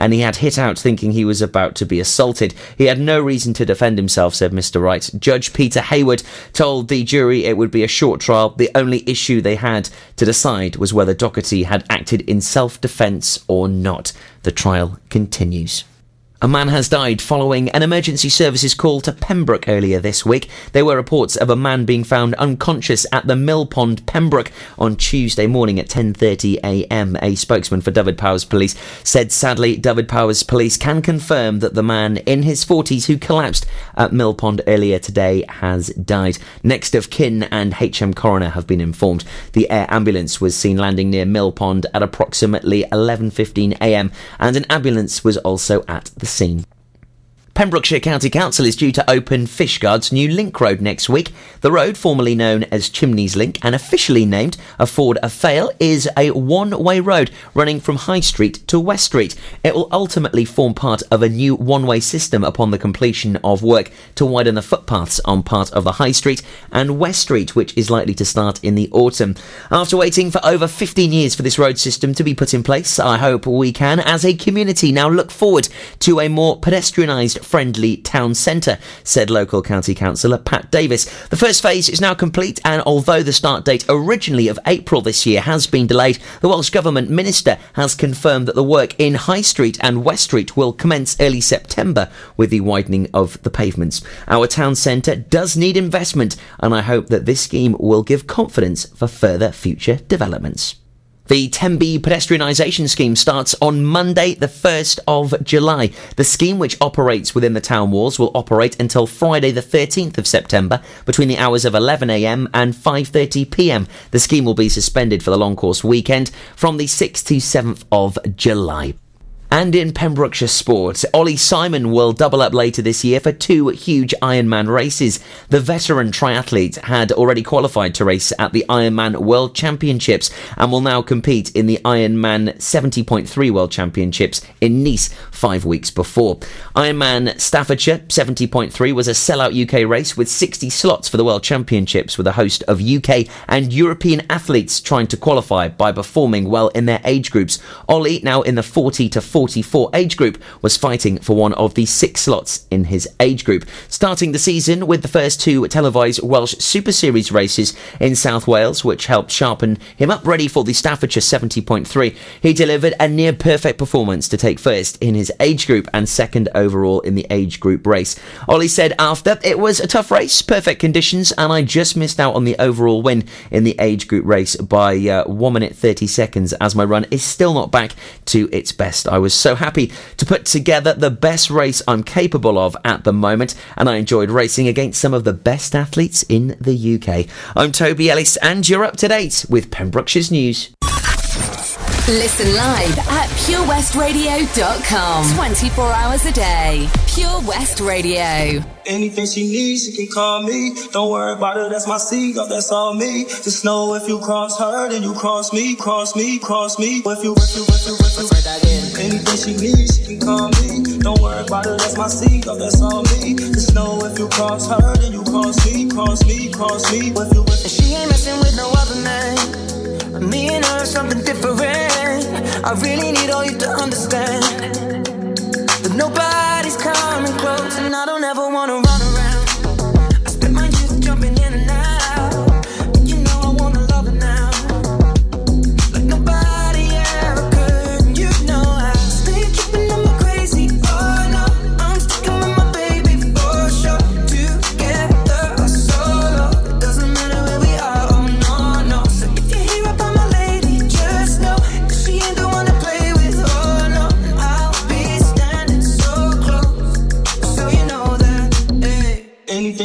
and he had hit out thinking he was about to be assaulted. He had no reason to defend himself, said Mr. Wright. Judge Peter Hayward told the jury it would be a short trial. The only issue they had to decide was whether Doherty had acted in self-defence or not. The trial continues. A man has died following an emergency services call to Pembroke earlier this week. There were reports of a man being found unconscious at the Mill Pond, Pembroke, on Tuesday morning at 10:30am. A spokesman for Dyfed-Powys Police said, sadly, Dyfed-Powys Police can confirm that the man in his 40s who collapsed at Mill Pond earlier today has died. Next of kin and HM Coroner have been informed. The air ambulance was seen landing near Mill Pond at approximately 11:15am, and an ambulance was also at the scene. Pembrokeshire County Council is due to open Fishguard's new link road next week. The road, formerly known as Chimneys Link and officially named Afford Affail, is a one-way road running from High Street to West Street. It will ultimately form part of a new one-way system upon the completion of work to widen the footpaths on part of the High Street and West Street, which is likely to start in the autumn. After waiting for over 15 years for this road system to be put in place, I hope we can, as a community, now look forward to a more pedestrianised friendly town centre, said local county councillor Pat Davis. The first phase is now complete, and although the start date originally of April this year has been delayed, the Welsh Government Minister has confirmed that the work in High Street and West Street will commence early September with the widening of the pavements. Our town centre does need investment, and I hope that this scheme will give confidence for further future developments. The Tenby pedestrianisation scheme starts on Monday, the 1st of July. The scheme, which operates within the town walls, will operate until Friday, the 13th of September, between the hours of 11am and 5:30pm. The scheme will be suspended for the long course weekend from the 6th to 7th of July. And in Pembrokeshire sport, Ollie Simon will double up later this year for two huge Ironman races. The veteran triathlete had already qualified to race at the Ironman World Championships and will now compete in the Ironman 70.3 World Championships in Nice 5 weeks before. Ironman Staffordshire 70.3 was a sellout UK race with 60 slots for the World Championships, with a host of UK and European athletes trying to qualify by performing well in their age groups. Ollie, now in the 40 to 44 age group, was fighting for one of the 6 slots in his age group. Starting the season with the first two televised Welsh Super Series races in South Wales, which helped sharpen him up ready for the Staffordshire 70.3. He delivered a near-perfect performance to take first in his age group and second overall in the age group race. Ollie said after, it was a tough race, perfect conditions, and I just missed out on the overall win in the age group race by 1 minute 30 seconds, as my run is still not back to its best. I was so happy to put together the best race I'm capable of at the moment, and I enjoyed racing against some of the best athletes in the UK. I'm Toby Ellis, and you're up to date with Pembrokeshire's news. Listen live at purewestradio.com. 24 hours a day. Pure West Radio. Anything she needs, she can call me. Don't worry about it, that's my seed, that's all me. Just know if you cross her, then you cross me, cross me, cross me. If you. Anything she needs, she can call me. Don't worry about it, that's my seed, that's all me. Just know if you cross her, then you cross me, cross me, cross me. If she ain't messing with no other man. Me and her, something different. I really need all you to understand that nobody's coming close, and I don't ever want to run around. I spend my youth jumping in and out, and you know I want to love her now, like nobody ever could, and you know I stay tripping on my crazy, oh no, I'm sticking with my baby for sure. Together or solo, it doesn't matter where we are, oh no, no. So if you hear about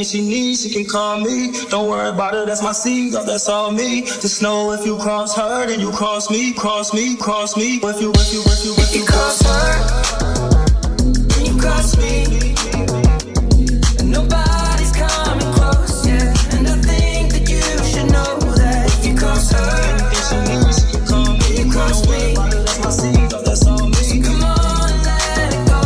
she needs, she can call me. Don't worry about it, that's my seed, that's all me. Just know if you cross her, then you cross me, cross me, cross me. If you cross her, then you cross me. And nobody's coming close, yeah. And I think that you should know that if you cross her, then you she can call me. Then you cross me. That's my seed, that's all me. Come on, let it go.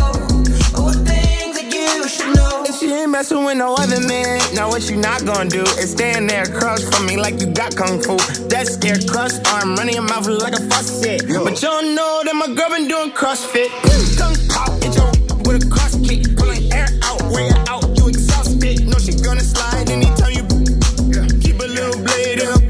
Oh, I think that you should know. If she ain't messing with no other man, now what you not gonna do is stand there across from me like you got kung fu. That scared cross arm running your mouth like a faucet. Yo. But y'all know that my girl been doing CrossFit. Kung pop, hit your with a cross kick. Pulling air out, way out, you exhausted. No, she gonna slide anytime you keep a little blade in her.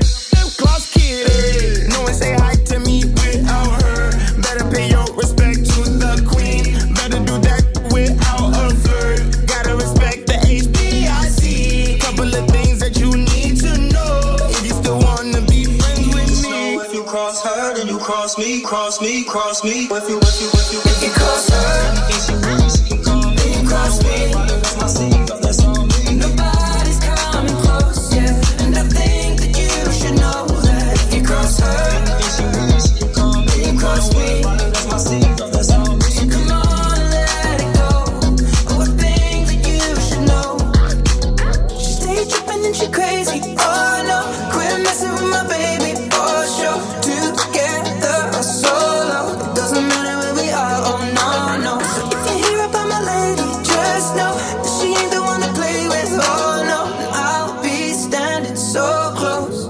Claws kid, no one say hi to me without her. Better pay your respect to the queen. Better do that without a flirt. Gotta respect the HBIC. Couple of things that you need to know if you still wanna be friends with me. So if you cross her, then you cross me, cross me, cross me. If you cross her, if she runs, she can call me. You cross me, that's my scene, that's on me. Nobody's coming close, yeah, and I think that you should know that if you cross her, if she runs, she can call me. You cross me, that's my scene, that's on me. So come on and let it go. Oh, I think that you should know. She stay tripping and she crazy. Oh no, quit messing with my baby for sure. Together or solo, it doesn't matter where we are. Oh no, no. So if you hear about my lady, just know that she ain't the one to play with. Oh no, I'll be standing so close,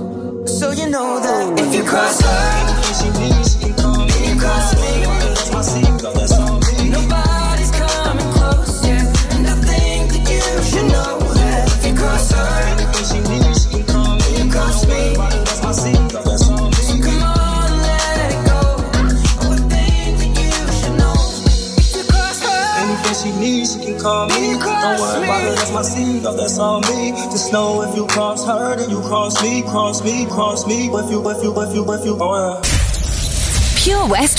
so you know that if you cross her, if she runs, she can call me. You cross me, that's my scene, that's on me. Nobody's coming close, yeah, and I think that you should know that if you cross her, if she runs, she can call me. You cross me, that's my scene, that's on me. So come on, let it go. Oh, I think that you should know. If you cross her, anything she needs, she can call me. You cross Don't worry me. About it, that's my scene, that's on me. Just know if you cross her, then you cross me, cross me, cross me. If you, oh yeah. Pure West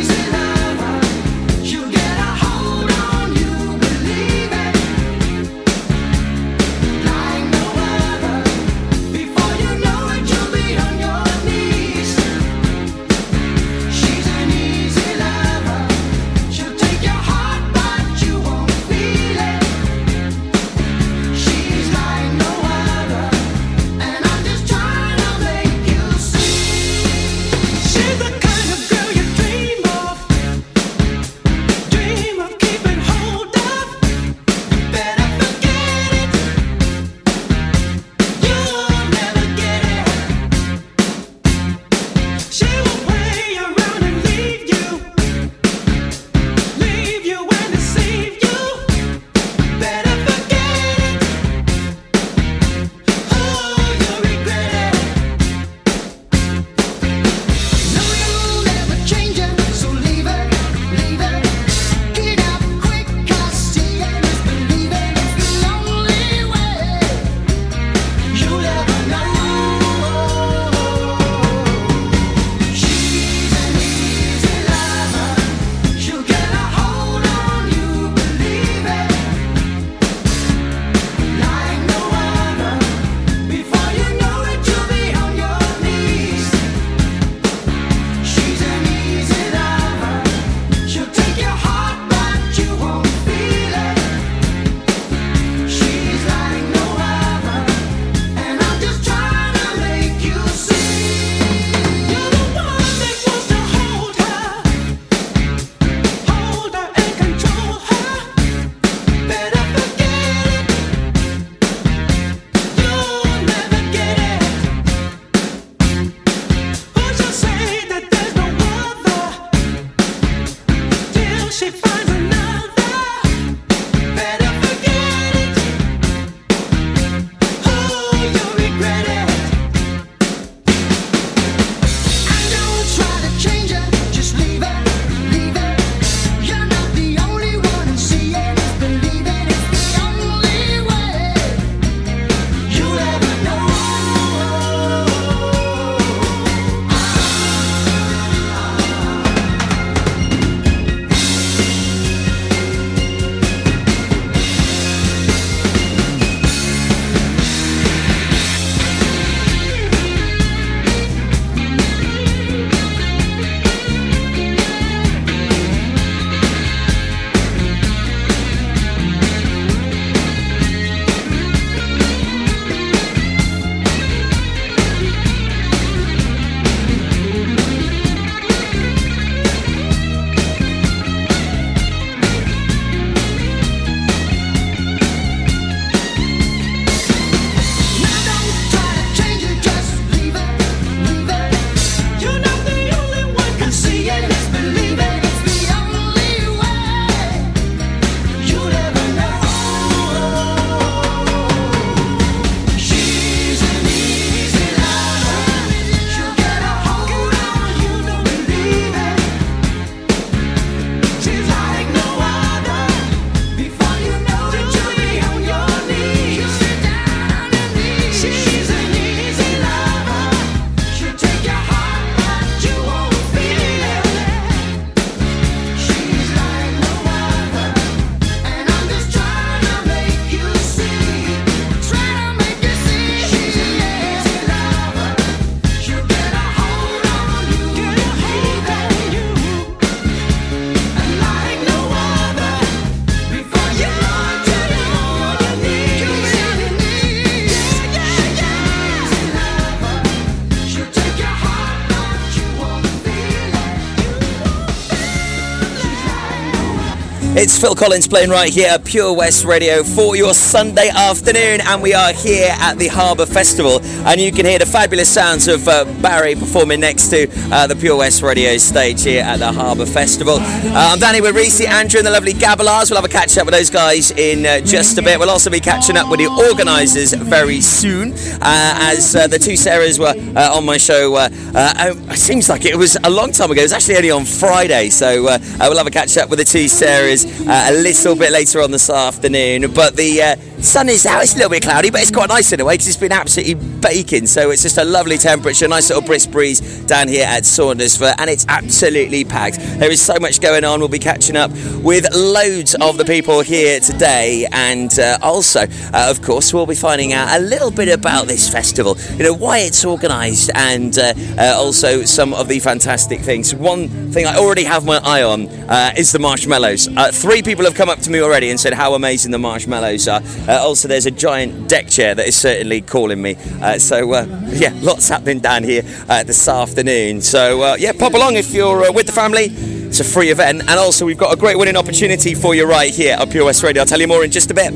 Easy now. It's Phil Collins playing right here at Pure West Radio for your Sunday afternoon, and we are here at the Harbour Festival, and you can hear the fabulous sounds of Barry performing next to the Pure West Radio stage here at the Harbour Festival. I'm down here with Reece, Andrew and the lovely Gabalars. We'll have a catch up with those guys in just a bit. We'll also be catching up with the organisers very soon, as the two Sarahs were on my show. It seems like it was a long time ago. It was actually only on Friday, so we'll have a catch up with the two Sarahs a little bit later on this afternoon. But the sun is out. It's a little bit cloudy, but it's quite nice in a way because it's been absolutely baking. So it's just a lovely temperature, nice little brisk breeze down here at Saundersfoot, and it's absolutely packed. There is so much going on. We'll be catching up with loads of the people here today, and also, of course, we'll be finding out a little bit about this festival. You know, why it's organised, and also some of the fantastic things. One thing I already have my eye on is the marshmallows. Three people have come up to me already and said how amazing the marshmallows are. Also, there's a giant deck chair that is certainly calling me. So, lots happening down here this afternoon. So, pop along if you're with the family. It's a free event. And also, we've got a great winning opportunity for you right here at Pure West Radio. I'll tell you more in just a bit.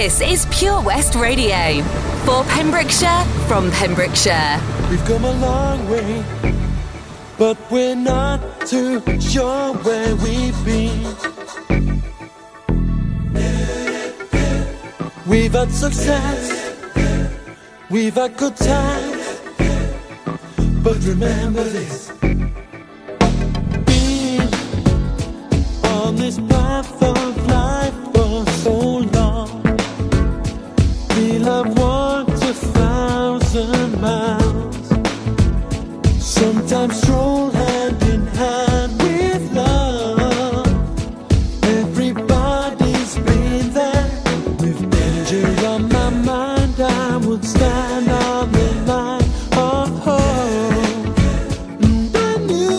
This is Pure West Radio. For Pembrokeshire, from Pembrokeshire. We've come a long way, but we're not too sure where we've been. We've had success, we've had good times, but remember this. Been on this path of life for so long, we'll have walked 1,000 miles, sometimes stroll hand in hand with love. Everybody's been there. With danger on my mind, I would stand on the line of hope, and I knew I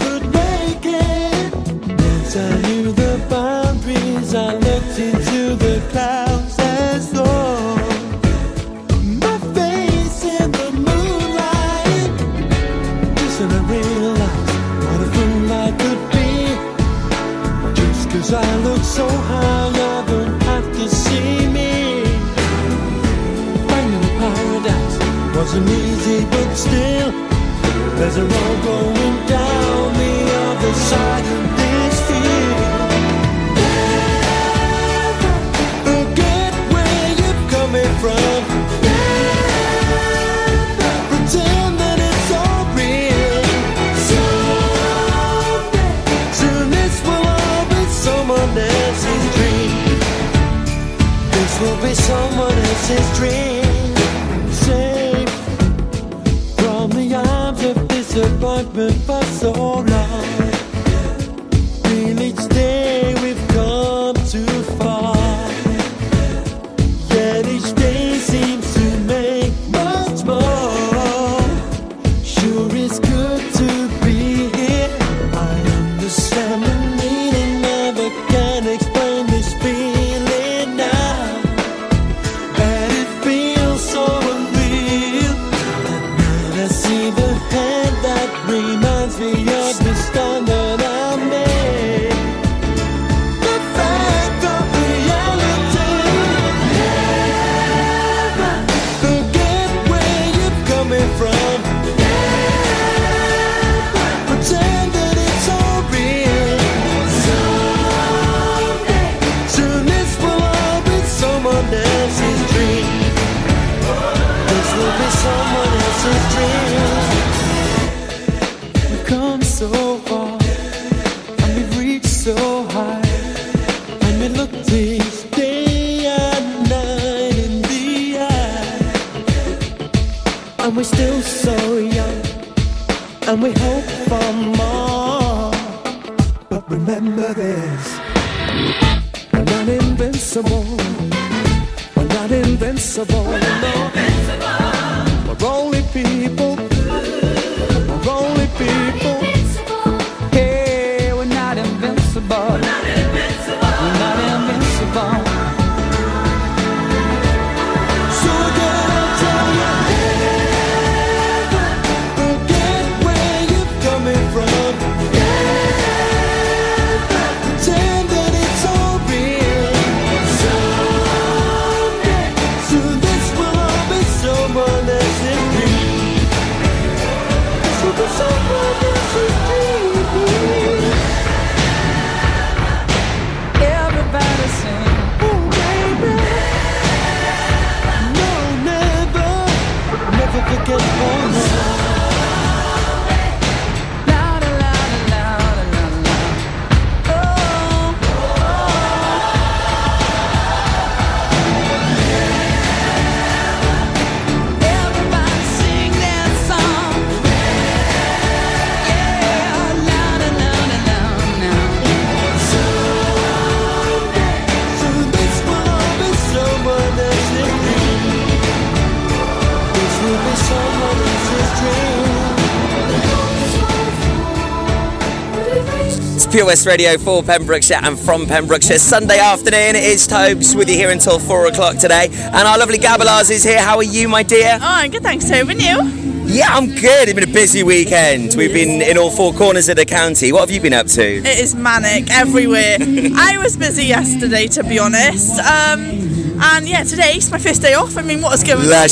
could make it. Once I knew the boundaries, I looked into the clouds as though my face in the moonlight. Just then I realized what a fool I could be. Just 'cause I looked so high, I don't have to see me. Finding paradise wasn't easy, but still, there's a road going down the other side of this field. Forget where you're coming from. Pretend that it's all real. Someday, soon this will all be someone else's dream. This will be someone else's dream. Safe from the arms of disappointment for so long. Feel each day we've come too far. Yet each day seems to make much more. Sure, it's good to be here. I understand the meaning, never can explain this feeling now. And it feels so unreal. And now I see the hand that reminds me of the stand that I made. The fact of reality. Never forget where you're coming from. Pretend that it's all real. Someday, soon this will all be someone else's dream. This will be someone else's dream. We've come so far, and we've reached so high, and we looked each day and night in the eye, and we're still so young, and we hope for more. But remember this: we're not invincible. We're not invincible. No. We're only people. We're only people. Hey, we're not invincible. We're not invincible. We're not invincible. So again, I'll tell you, never forget where you're coming from. Never pretend that it's all real. Someday, soon this will all be someone else's dream. This will be someone else's dream. Everybody sing. Oh, baby. No, never forget one love. Louder, louder, louder, louder, louder. Oh, everybody sing that song. Yeah, louder, louder, louder, louder. Someday, soon this will all be someone else's dream. This will be someone else's dream. It's Pure West Radio for Pembrokeshire and from Pembrokeshire. Sunday afternoon, it is Tobes with you here until 4 o'clock today. And our lovely Gabalars is here. How are you, my dear? Oh, I'm good, thanks, Toby. And you? Yeah, I'm good. It's been a busy weekend. We've been in all four corners of the county. What have you been up to? It is manic everywhere. I was busy yesterday, to be honest. And yeah, today's my first day off. I mean, what is going on?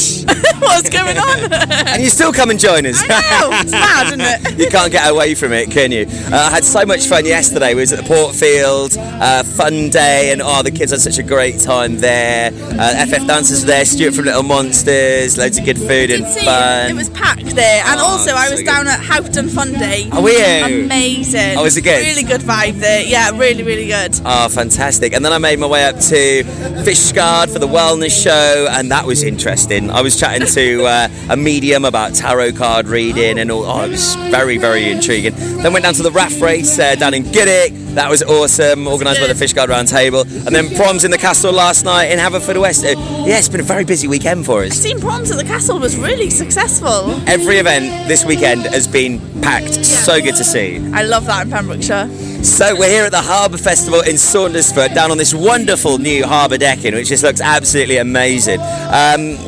What's going on? And you still come and join us. I know, it's mad, isn't it? You can't get away from it, can you? I had so much fun yesterday. We was at the Portfield, fun day, and the kids had such a great time there. FF Dancers were there, Stuart from Little Monsters, loads of good food and fun. It was packed there, and also I was so down at Houghton Fun Day. Oh, were you? Amazing. Oh, was it good? Really good vibe there. Yeah, really, really good. Oh, fantastic. And then I made my way up to Fishguard for the wellness show, and that was interesting. I was chatting to a medium about tarot card reading and all. It was very, very intriguing. Then went down to the raft race down in Giddick. That was awesome, organised by the Fishguard Round Table. And then proms in the castle last night in Haverford West. Yeah, it's been a very busy weekend for us. I've seen proms at the castle was really successful. Every event this weekend has been packed. Yeah. So good to see. I love that in Pembrokeshire. So we're here at the Harbour Festival in Saundersfoot, down on this wonderful new harbour decking, which just looks absolutely amazing.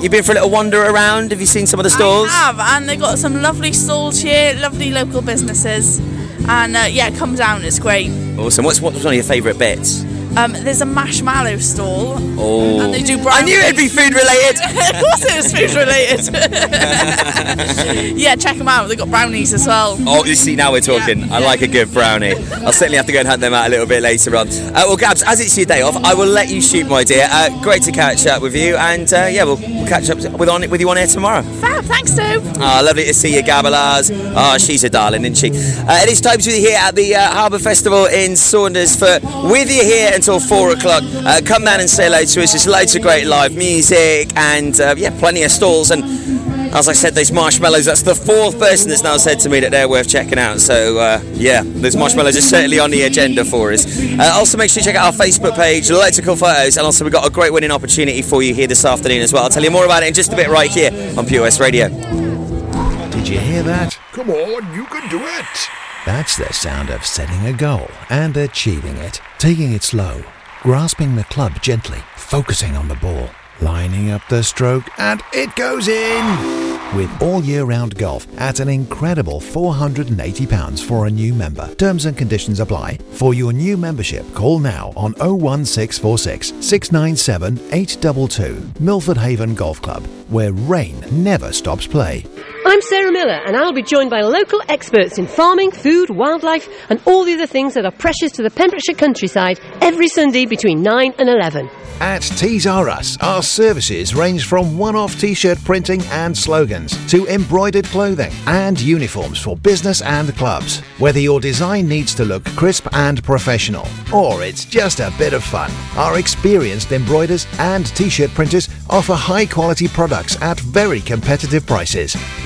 You've been for a little wander around? Have you seen some of the stalls? I have, and they've got some lovely stalls here, lovely local businesses. And yeah, come down, it's great. Awesome. What's one of your favourite bits? There's a marshmallow stall. Oh. And they do brownies. I knew it'd be food related. Of course it was food related. Yeah, check them out. They've got brownies as well. Oh, you see, now we're talking. Yeah. I like a good brownie. I'll certainly have to go and hunt them out a little bit later on. Well, Gabs, as it's your day off, I will let you shoot, my dear. Great to catch up with you. And yeah, we'll catch up with you on air tomorrow. Fab. Thanks, Tobe. Lovely to see you, Gabalars. She's a darling, isn't she? It is time to be here at the Harbour Festival in Saundersfoot with you here until 4 o'clock. Come down and say hello to us. There's loads of great live music and yeah, plenty of stalls, and as I said, those marshmallows, that's the fourth person that's now said to me that they're worth checking out, so yeah, those marshmallows are certainly on the agenda for us. Also make sure you check out our Facebook page, loads of cool photos, and also we've got a great winning opportunity for you here this afternoon as well. I'll tell you more about it in just a bit right here on Pure West Radio. Did you hear that? Come on, you can do it! That's the sound of setting a goal and achieving it. Taking it slow, grasping the club gently, focusing on the ball, lining up the stroke, and it goes in! With all year-round golf at an incredible £480 for a new member. Terms and conditions apply. For your new membership, call now on 01646 697 822. Milford Haven Golf Club, where rain never stops play. I'm Sarah Miller, and I'll be joined by local experts in farming, food, wildlife and all the other things that are precious to the Pembrokeshire countryside every Sunday between 9 and 11. At Tees R Us, our services range from one-off T-shirt printing and slogans to embroidered clothing and uniforms for business and clubs. Whether your design needs to look crisp and professional or it's just a bit of fun, our experienced embroiders and T-shirt printers offer high-quality products at very competitive prices.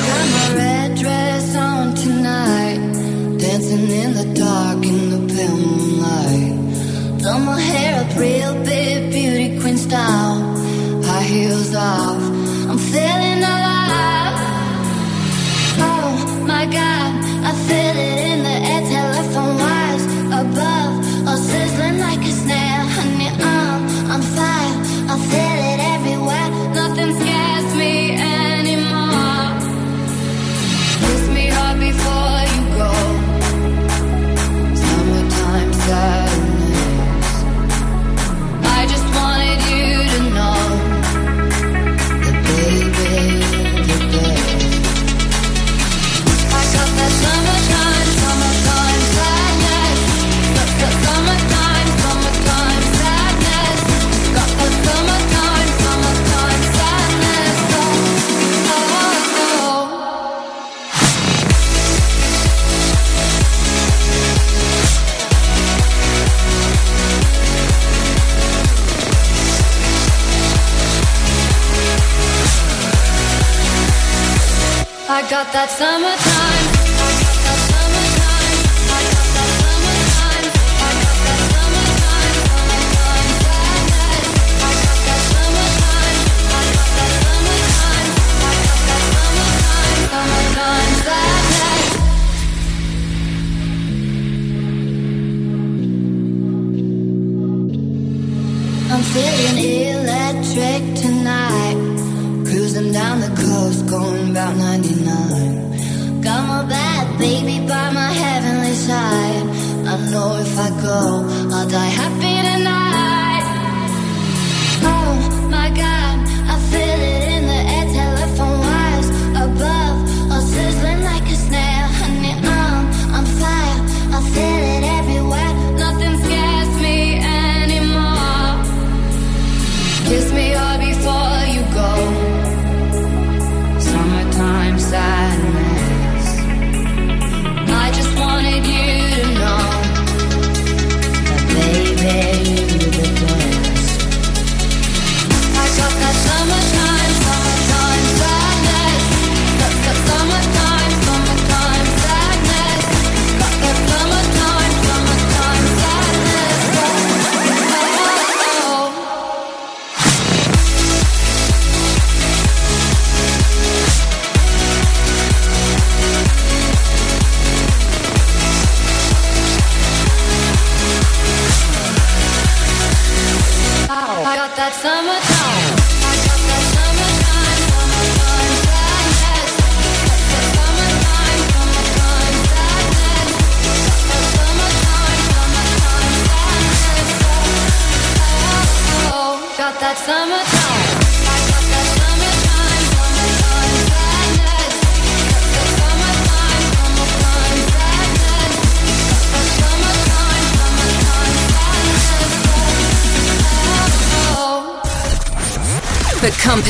got my red dress on tonight, dancing in the dark in the pale moonlight. Done my hair up real big, beauty queen style, high heels off, I'm feeling alive. Oh my God. I feel it in the air, telephone wires above, all sizzling like a snail. got that summertime. I'm feeling electric tonight, cruising down the coast, going about 99. Got my bad baby by my heavenly side. I know if I go, I'll die happy tonight. Oh my God, I feel it in the air, telephone wires above, all sizzling like a snail. Honey, I'm on fire, I feel it everywhere, nothing scares me anymore. Kiss me all before you go. Summertime sadness. I just wanted you to know that, baby, you're the best. I got that summertime, summertime sadness. That's the summertime, summertime sadness. Got that summertime, summertime sadness. Oh. That summertime. Got that summertime. For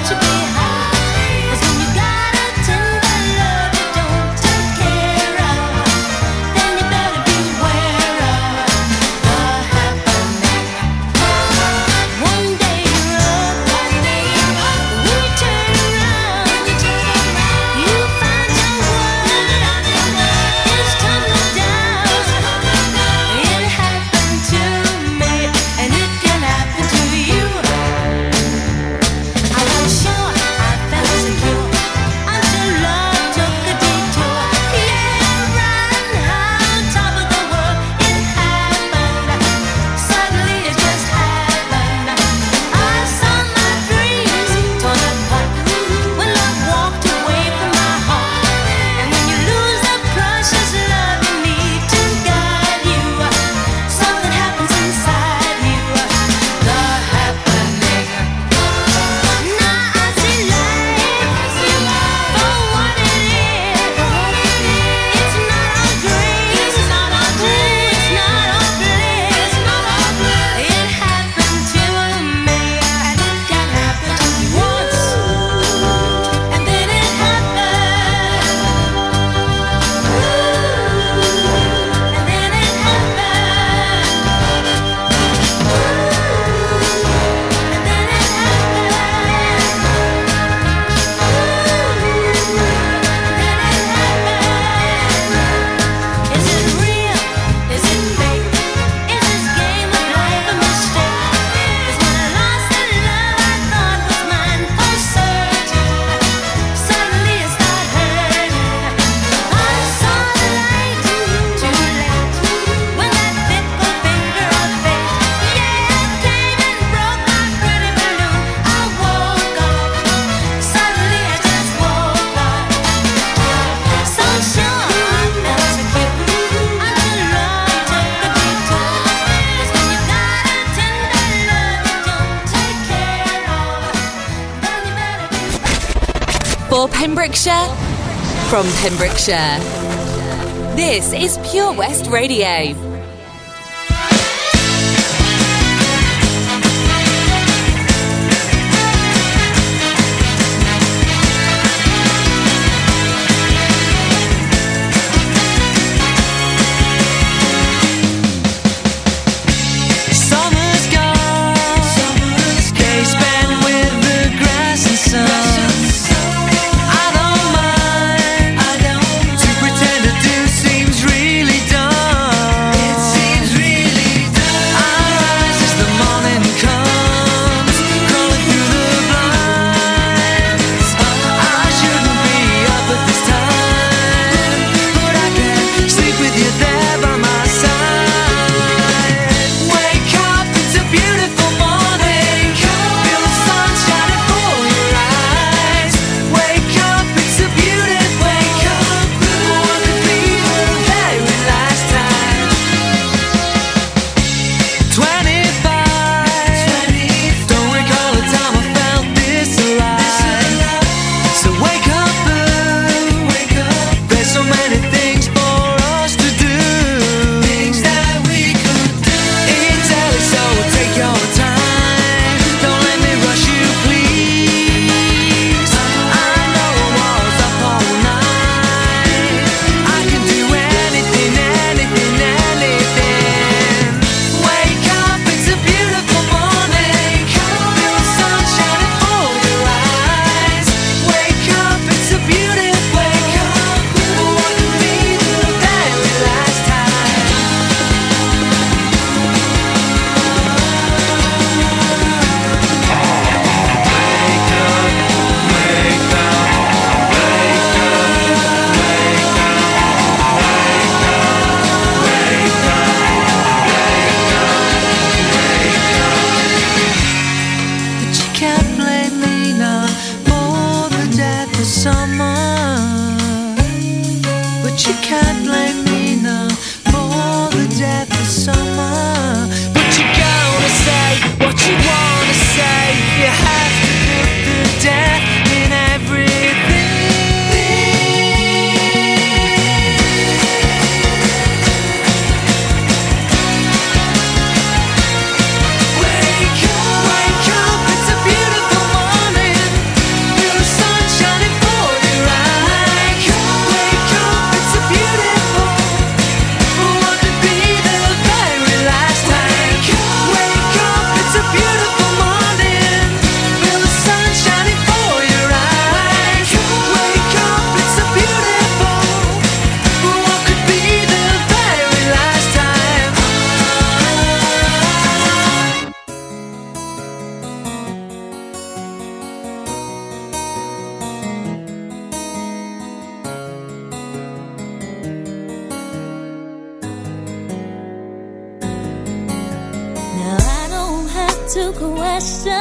To be Pembrokeshire, from Pembrokeshire. This is Pure West Radio. Stop.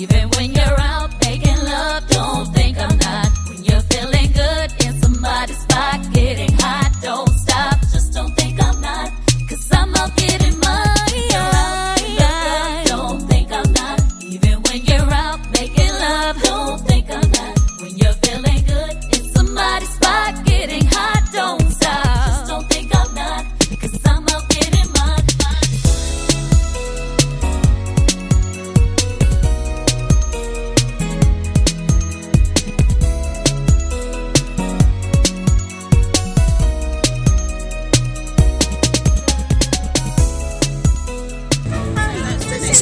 Even when you're out making love, don't think I'm not. When you're feeling good in somebody's spot, getting hot, don't stop, just don't think I'm not. 'Cause I'm out getting money, you're out, love, don't think I'm not. Even when you're out making love, don't think I'm not. When you're feeling good in somebody's spot, getting hot, don't stop, just don't think I'm not. 'Cause I'm out getting money.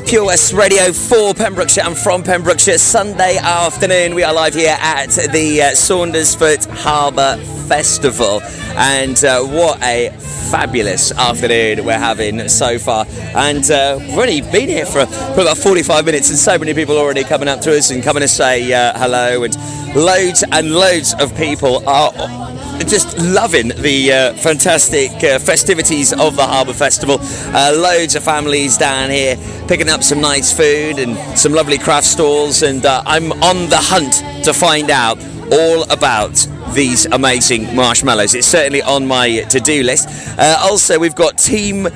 Pure West Radio for Pembrokeshire and from Pembrokeshire. Sunday afternoon, we are live here at the Saundersfoot Harbour Festival, and what a fabulous afternoon we're having so far. And we've only been here for about 45 minutes, and so many people already coming up to us and coming to say hello, and loads of people are just loving the fantastic festivities of the Harbour Festival. Loads of families down here picking up some nice food and some lovely craft stalls, and I'm on the hunt to find out all about these amazing marshmallows. It's certainly on my to-do list. Also, we've got Team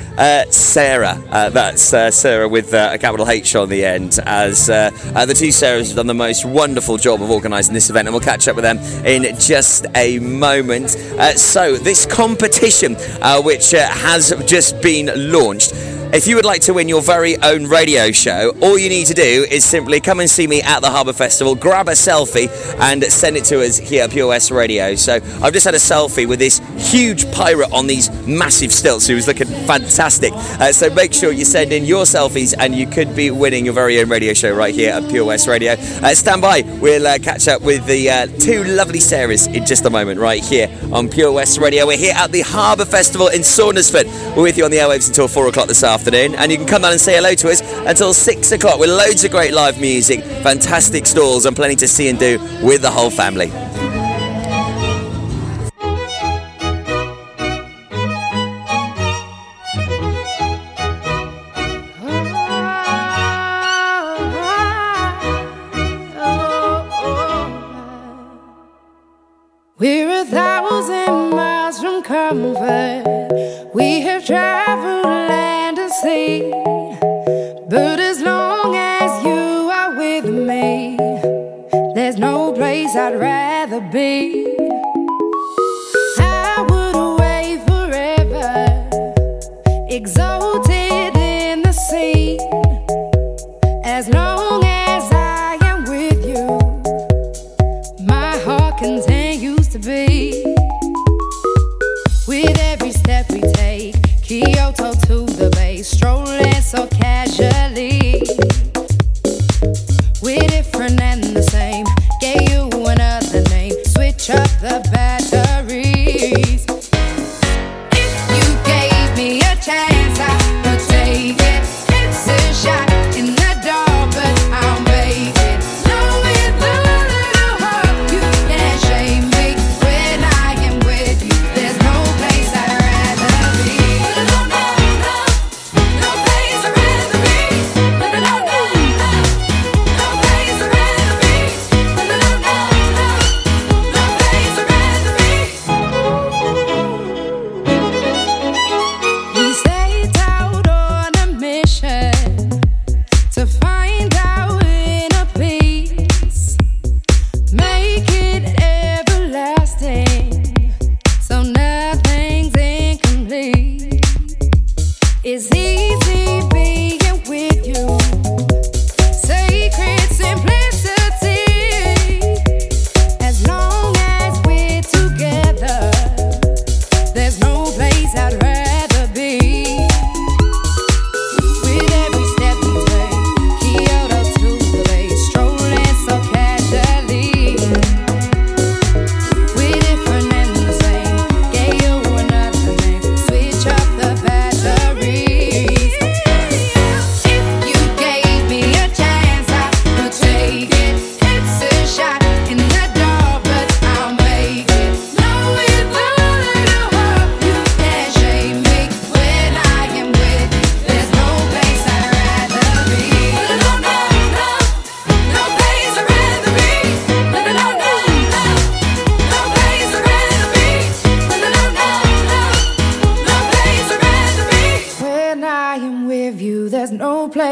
Sarah. That's Sarah with a capital H on the end, as the two Sarahs have done the most wonderful job of organising this event, and we'll catch up with them in just a moment. So this competition, which has just been launched. If you would like to win your very own radio show, all you need to do is simply come and see me at the Harbour Festival, grab a selfie and send it to us here at Pure West Radio. So I've just had a selfie with this huge pirate on these massive stilts who was looking fantastic. So make sure you send in your selfies and you could be winning your very own radio show right here at Pure West Radio. Stand by, we'll catch up with the two lovely Sarahs in just a moment right here on Pure West Radio. We're here at the Harbour Festival in Saundersfoot. We're with you on the airwaves until 4 o'clock this afternoon, and you can come down and say hello to us until 6 o'clock with loads of great live music, fantastic stalls and plenty to see and do with the whole family. We're 1,000 miles from comfort. We have traveled land and sea, but as long as you are with me, there's no place I'd rather be. I would away forever, exalted in the sea, as long as I am with you, my heart continues to be. With every step we take, Kyoto to the bay, strolling so casually. We're different and the same, gave you another name, switch up the batteries. If you gave me a chance, I would take it. It's a shot in the dark, but I'll make it. Knowing the little hope you can shame me when I am with you. There's no place I'd rather be. But no, no, no, no place I'd rather be. But no, no, no, no place I'd rather be.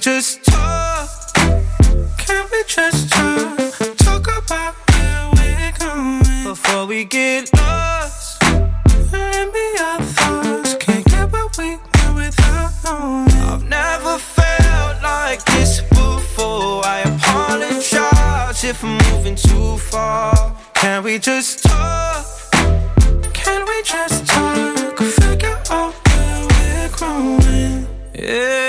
Just talk, can we just talk about where we're going before we get lost, let me our thoughts, can't get what we do without knowing. I've never felt like this before, I apologize if I'm moving too far. Can we just talk, can we just talk, figure out where we're growing, yeah.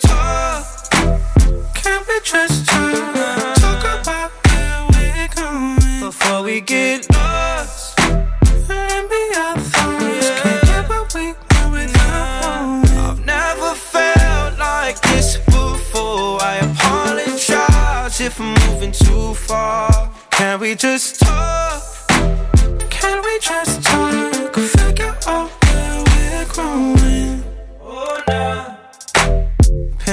talk? Can we just talk? Before we get lost, let me our thoughts, can't get what we know without one. I've never felt like this before, I apologize if I'm moving too far. Can we just talk? Can we just talk? Figure out where we're growing. Oh, nah.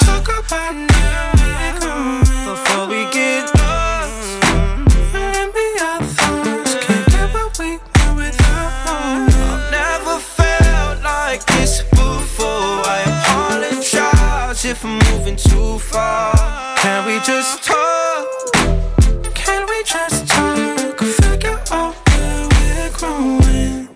Talk about now before we get if I'm moving too far. Can we just talk? Can we just talk? Figure out where we're growing.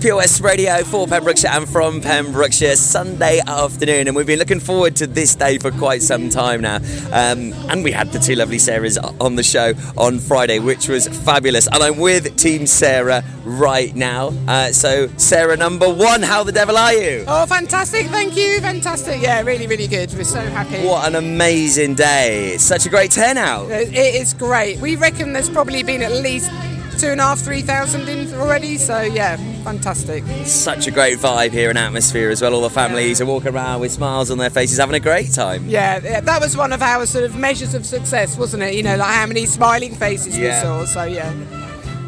Pure West Radio for Pembrokeshire and from Pembrokeshire, Sunday afternoon, and we've been looking forward to this day for quite some time now. And we had the two lovely Sarahs on the show on Friday, which was fabulous. And I'm with Team Sarah right now. So Sarah number one, how the devil are you? Oh, fantastic, thank you, fantastic. Yeah, really, really good. We're so happy. What an amazing day. It's such a great turnout. It is great. We reckon there's probably been at least 2,500-3,000 in already, so yeah, fantastic. Such a great vibe here and atmosphere as well. All the families are walking around with smiles on their faces, having a great time. Yeah, that was one of our sort of measures of success, wasn't it? You know, like how many smiling faces we saw, so yeah.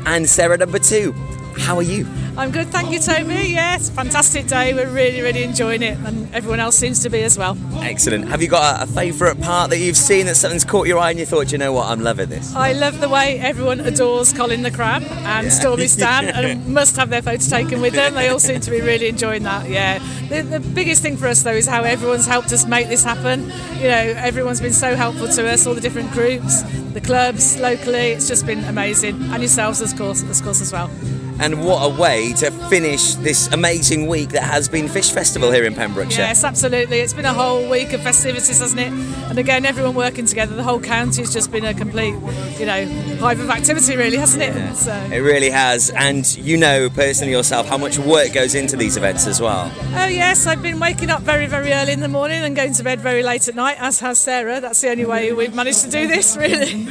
And Sarah number two, How are you? I'm good, thank you, Toby. Yes, fantastic day. We're really, really enjoying it, and everyone else seems to be as well. Excellent. Have you got a favourite part that you've seen, that something's caught your eye and you thought, you know what, I'm loving this? I love the way everyone adores Colin the Crab and Stormy Stan and must have their photo taken with them. They all seem to be really enjoying that, yeah. The biggest thing for us, though, is how everyone's helped us make this happen. You know, everyone's been so helpful to us, all the different groups, the clubs locally. It's just been amazing. And yourselves, of course as well. And what a way to finish this amazing week that has been Fish Festival here in Pembrokeshire. Yes, absolutely. It's been a whole week of festivities, hasn't it? And again, everyone working together, the whole county has just been a complete, you know, hive of activity really, hasn't it? Yeah, so. It really has. And you know personally yourself how much work goes into these events as well. Oh yes, I've been waking up very, very early in the morning and going to bed very late at night, as has Sarah. That's the only way we've managed to do this, really.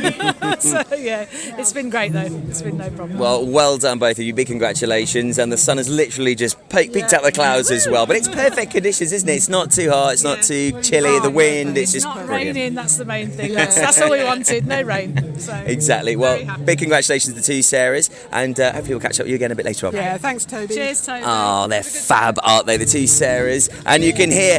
So yeah, it's been great though. It's been no problem. Well done both of you. Big congratulations, and the sun has literally just peeked out the clouds as well, but it's perfect conditions, isn't it? It's not too hot, it's not too chilly, the wind, it's just not brilliant. Raining, that's the main thing. That's all we wanted, no rain. So exactly. Well, big congratulations to the two Sarahs, and hopefully we'll catch up with you again a bit later on. Yeah, thanks Toby. Cheers Toby. Oh, they're fab, aren't they, the two Sarahs? And you can hear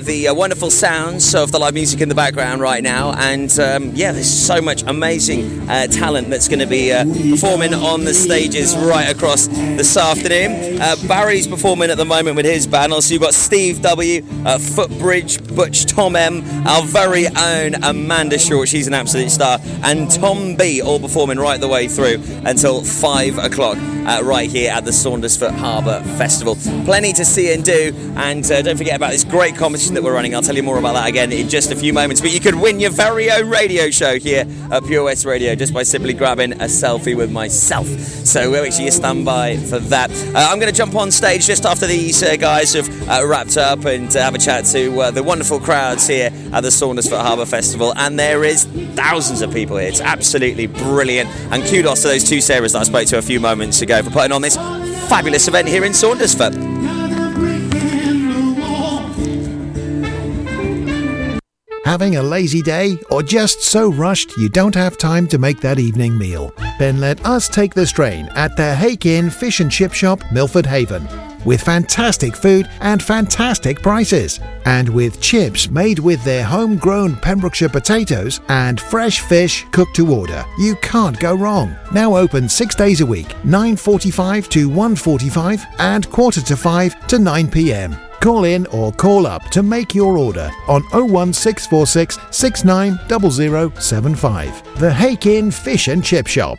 the wonderful sounds of the live music in the background right now, and there's so much amazing talent that's going to be performing on the stages right across this afternoon. Barry's performing at the moment with his band. Also, you've got Steve W, Footbridge, Butch, Tom M, our very own Amanda Short, she's an absolute star, and Tom B, all performing right the way through until 5 o'clock right here at the Saundersfoot Harbour Festival. Plenty to see and do, and don't forget about this great competition that we're running. I'll tell you more about that again in just a few moments, but you could win your very own radio show here at Pure West Radio just by simply grabbing a selfie with myself. So we'll make sure you stand by for that. I'm going to jump on stage just after these guys have wrapped up and have a chat to the wonderful crowds here at the Saundersfoot Harbour Festival, and there is thousands of people here. It's absolutely brilliant, and kudos to those two Sarahs that I spoke to a few moments ago for putting on this fabulous event here in Saundersfoot. Having a lazy day or just so rushed you don't have time to make that evening meal? Then let us take the strain at the Hake Inn Fish and Chip Shop, Milford Haven, with fantastic food and fantastic prices. And with chips made with their homegrown Pembrokeshire potatoes and fresh fish cooked to order, you can't go wrong. Now open 6 days a week, 9:45 to 1:45 and 4:45 to 9 p.m. Call in or call up to make your order on 01646 690075. The Hake Inn Fish and Chip Shop.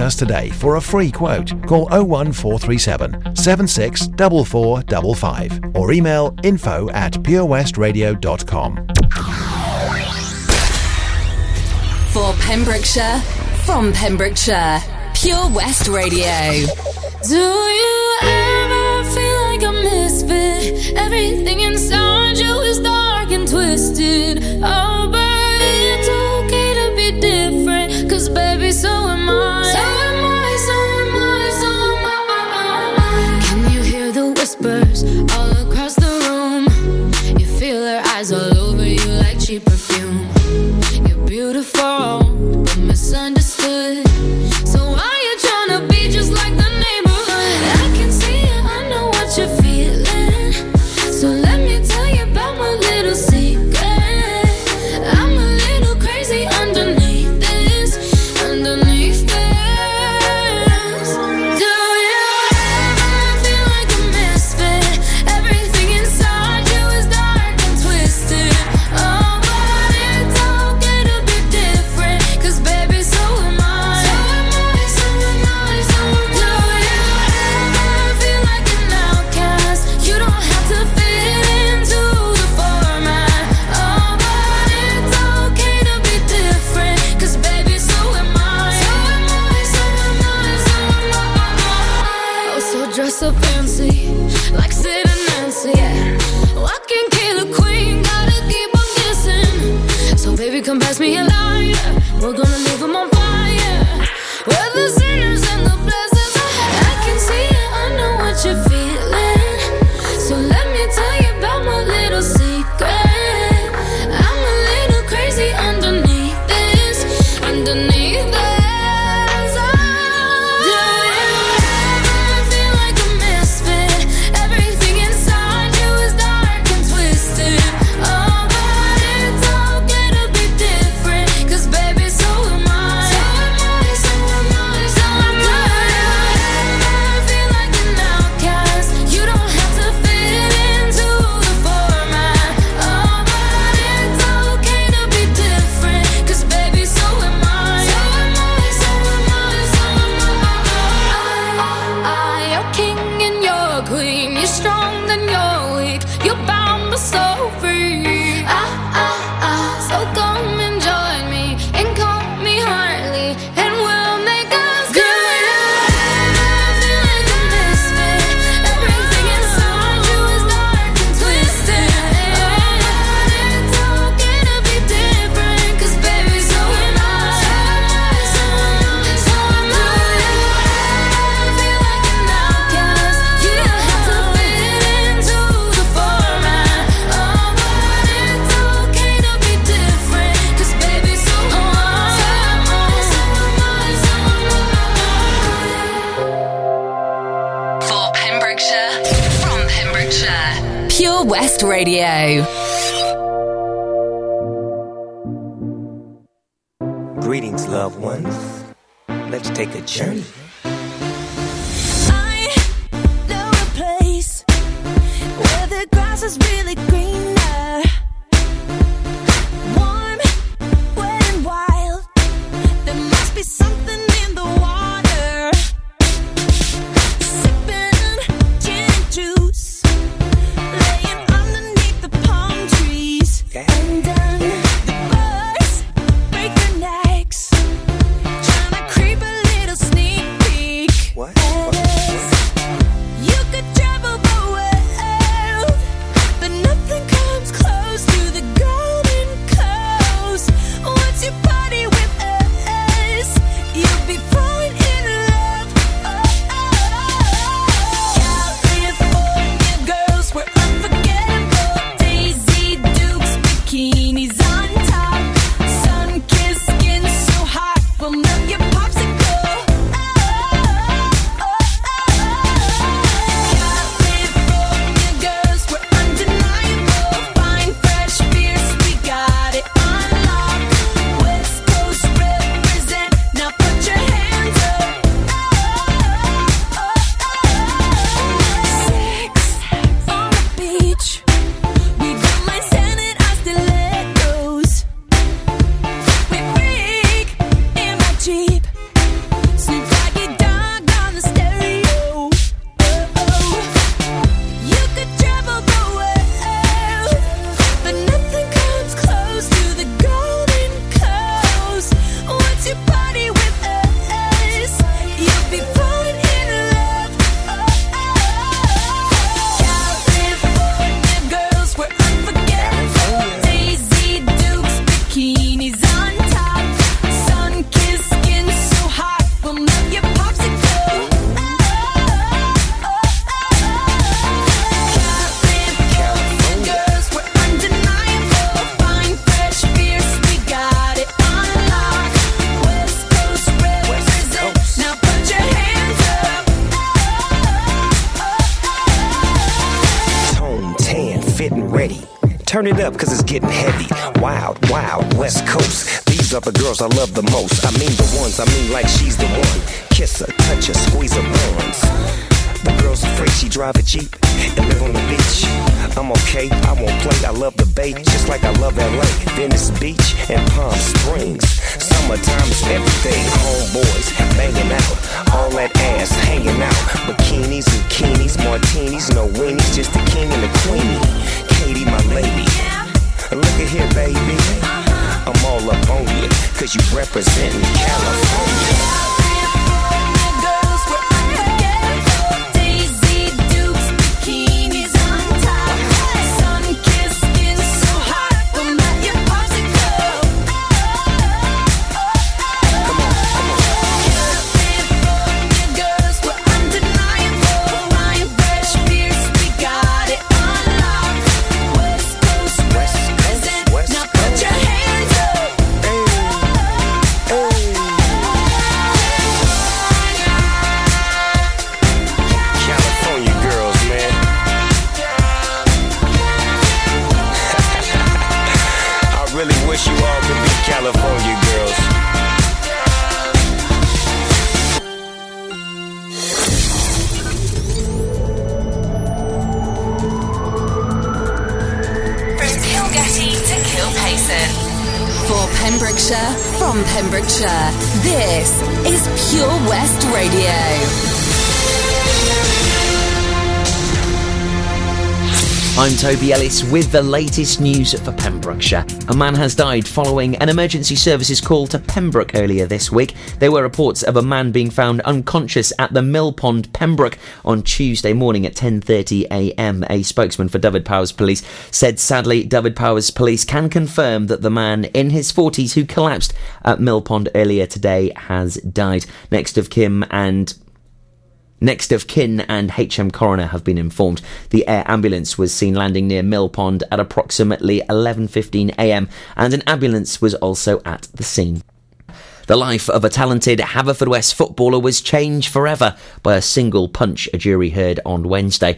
us today for a free quote. Call 01437 764455 or email info@purewestradio.com. For Pembrokeshire, from Pembrokeshire, Pure West Radio. Do you ever feel like a misfit? Everything inside you is dark and twisted. Oh, but it's okay to be different, 'cause baby, so am I. So am I, so am I, so am I. Can you hear the whispers all across the room? You feel her eyes all over you like cheap perfume. You're beautiful, but misunderstood. So why you tryna be just like the neighborhood? I can see it, I know what you're feeling. So let me tell you about my little secret. I'm a little crazy underneath this, underneath this. Do you ever feel like a misfit? Every dress up fancy, like Sid and Nancy, yeah. Oh, I can kill a queen, gotta keep on guessing. So baby, come pass me a lighter, we're gonna leave them on fire. We're the sinners and the blessings. I can see it, I know what you're feeling. So let me tell you about my little secret. Radio. Greetings, loved ones. Let's take a journey. I know a place where the grass is really greener, warm, wet, and wild. There must be something in the water. Sipping gin and juice. Turn it up, cause it's getting heavy. Wild, wild, West Coast. These are the girls I love the most. I mean the ones, I mean like she's the one. Kiss her, touch her, squeeze her bones. The girl's afraid she drive a Jeep and live on the beach. I'm okay, I won't play, I love the bay. Just like I love LA, Venice Beach and Palm Springs. Summertime is everything. Homeboys banging out, all that ass hanging out. Bikinis, zucchinis, martinis, no weenies. Just the king and the queenie. Katie, my lady, look at here, baby, I'm all up on you, cause you representin' California. California girls, we're unforgettable. listen. For Pembrokeshire, from Pembrokeshire, this is Pure West Radio. I'm Toby Ellis with the latest news for Pembrokeshire. A man has died following an emergency services call to Pembroke earlier this week. There were reports of a man being found unconscious at the Mill Pond, Pembroke, on Tuesday morning at 10:30am. A spokesman for Dyfed-Powys Police said, sadly, Dyfed-Powys Police can confirm that the man in his 40s who collapsed at Mill Pond earlier today has died. Next of kin and HM Coroner have been informed. The air ambulance was seen landing near Mill Pond at approximately 11:15am, and an ambulance was also at the scene. The life of a talented Haverford West footballer was changed forever by a single punch, a jury heard on Wednesday.